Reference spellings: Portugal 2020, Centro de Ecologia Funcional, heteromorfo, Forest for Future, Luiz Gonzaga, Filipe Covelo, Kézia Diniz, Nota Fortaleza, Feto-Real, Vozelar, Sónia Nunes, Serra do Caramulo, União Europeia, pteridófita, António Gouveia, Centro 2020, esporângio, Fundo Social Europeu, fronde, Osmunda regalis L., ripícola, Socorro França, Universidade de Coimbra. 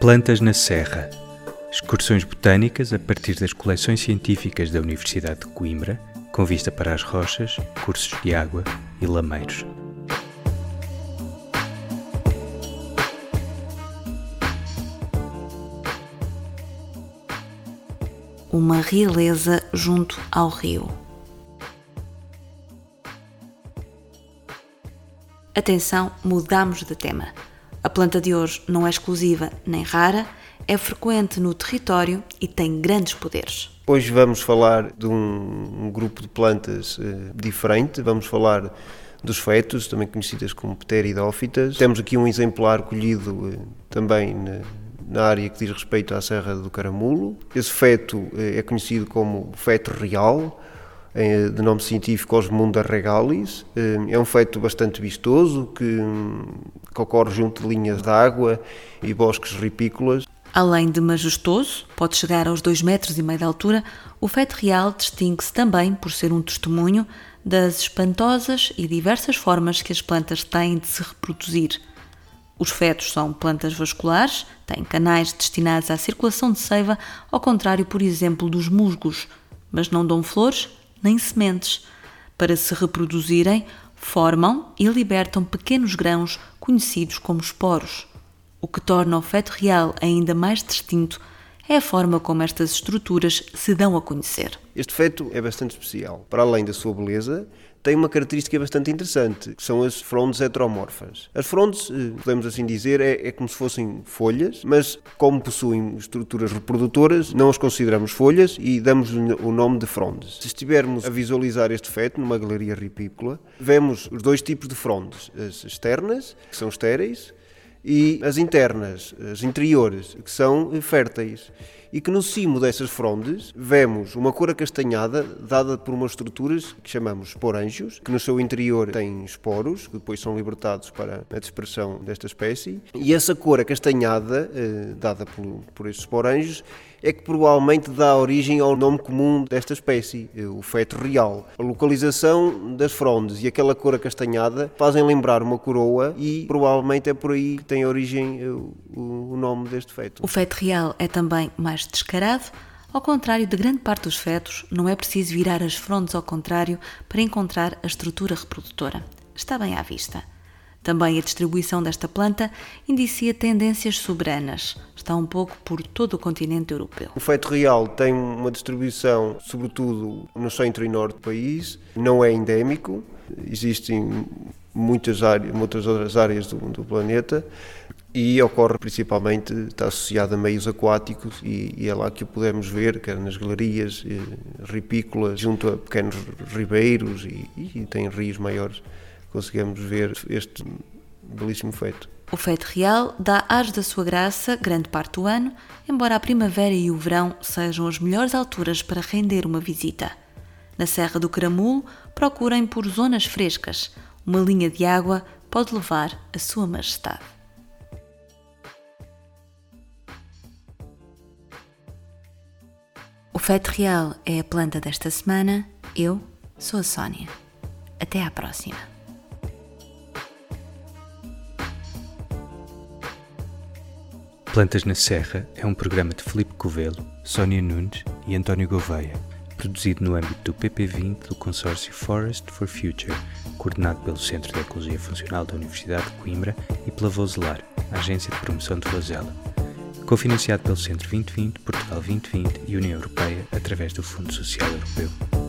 Plantas na Serra. Excursões botânicas a partir das coleções científicas da Universidade de Coimbra, com vista para as rochas, cursos de água e lameiros. Uma realeza junto ao rio. Atenção, mudamos de tema. A planta de hoje não é exclusiva nem rara, é frequente no território e tem grandes poderes. Hoje vamos falar de um grupo de plantas diferente, vamos falar dos fetos, também conhecidas como pteridófitas. Temos aqui um exemplar colhido também na área que diz respeito à Serra do Caramulo. Esse feto é conhecido como feto real, de nome científico Osmunda regalis. É um feto bastante vistoso que ocorre junto de linhas de água e bosques ripícolas. Além de majestoso, pode chegar aos 2,5 metros de altura, o feto real distingue-se também por ser um testemunho das espantosas e diversas formas que as plantas têm de se reproduzir. Os fetos são plantas vasculares, têm canais destinados à circulação de seiva, ao contrário, por exemplo, dos musgos, mas não dão flores nem sementes. Para se reproduzirem, formam e libertam pequenos grãos conhecidos como esporos. O que torna o feto real ainda mais distinto é a forma como estas estruturas se dão a conhecer. Este feto é bastante especial. Para além da sua beleza, tem uma característica bastante interessante, que são as frondes heteromorfas. As frondes, podemos assim dizer, é como se fossem folhas, mas como possuem estruturas reprodutoras, não as consideramos folhas e damos o nome de frondes. Se estivermos a visualizar este feto numa galeria ripícola, vemos os dois tipos de frondes, as externas, que são estéreis, e as internas, as interiores, que são férteis, e que no cimo dessas frondes vemos uma cor acastanhada dada por umas estruturas que chamamos esporângios, que no seu interior têm esporos, que depois são libertados para a dispersão desta espécie, e essa cor acastanhada dada por estes esporângios é que provavelmente dá origem ao nome comum desta espécie, o feto real. A localização das frondes e aquela cor acastanhada fazem lembrar uma coroa e provavelmente é por aí que tem origem o nome deste feto. O feto real é também mais descarado. Ao contrário de grande parte dos fetos, não é preciso virar as frondes ao contrário para encontrar a estrutura reprodutora. Está bem à vista. Também a distribuição desta planta indicia tendências soberanas. Está um pouco por todo o continente europeu. O feto real tem uma distribuição, sobretudo no centro e norte do país. Não é endémico. Existem muitas outras áreas do planeta e ocorre principalmente, está associado a meios aquáticos e é lá que o podemos ver, quer nas galerias ripícolas, junto a pequenos ribeiros e tem rios maiores. Conseguimos ver este belíssimo feto. O feto real dá ás da sua graça grande parte do ano, embora a primavera e o verão sejam as melhores alturas para render uma visita. Na Serra do Caramulo, procurem por zonas frescas. Uma linha de água pode levar a sua majestade. O feto real é a planta desta semana. Eu sou a Sónia. Até à próxima. Plantas na Serra é um programa de Filipe Covelo, Sónia Nunes e António Gouveia, produzido no âmbito do PP20 do consórcio Forest for Future, coordenado pelo Centro de Ecologia Funcional da Universidade de Coimbra e pela Vozelar, a agência de promoção de Vozela, cofinanciado pelo Centro 2020, Portugal 2020 e União Europeia através do Fundo Social Europeu.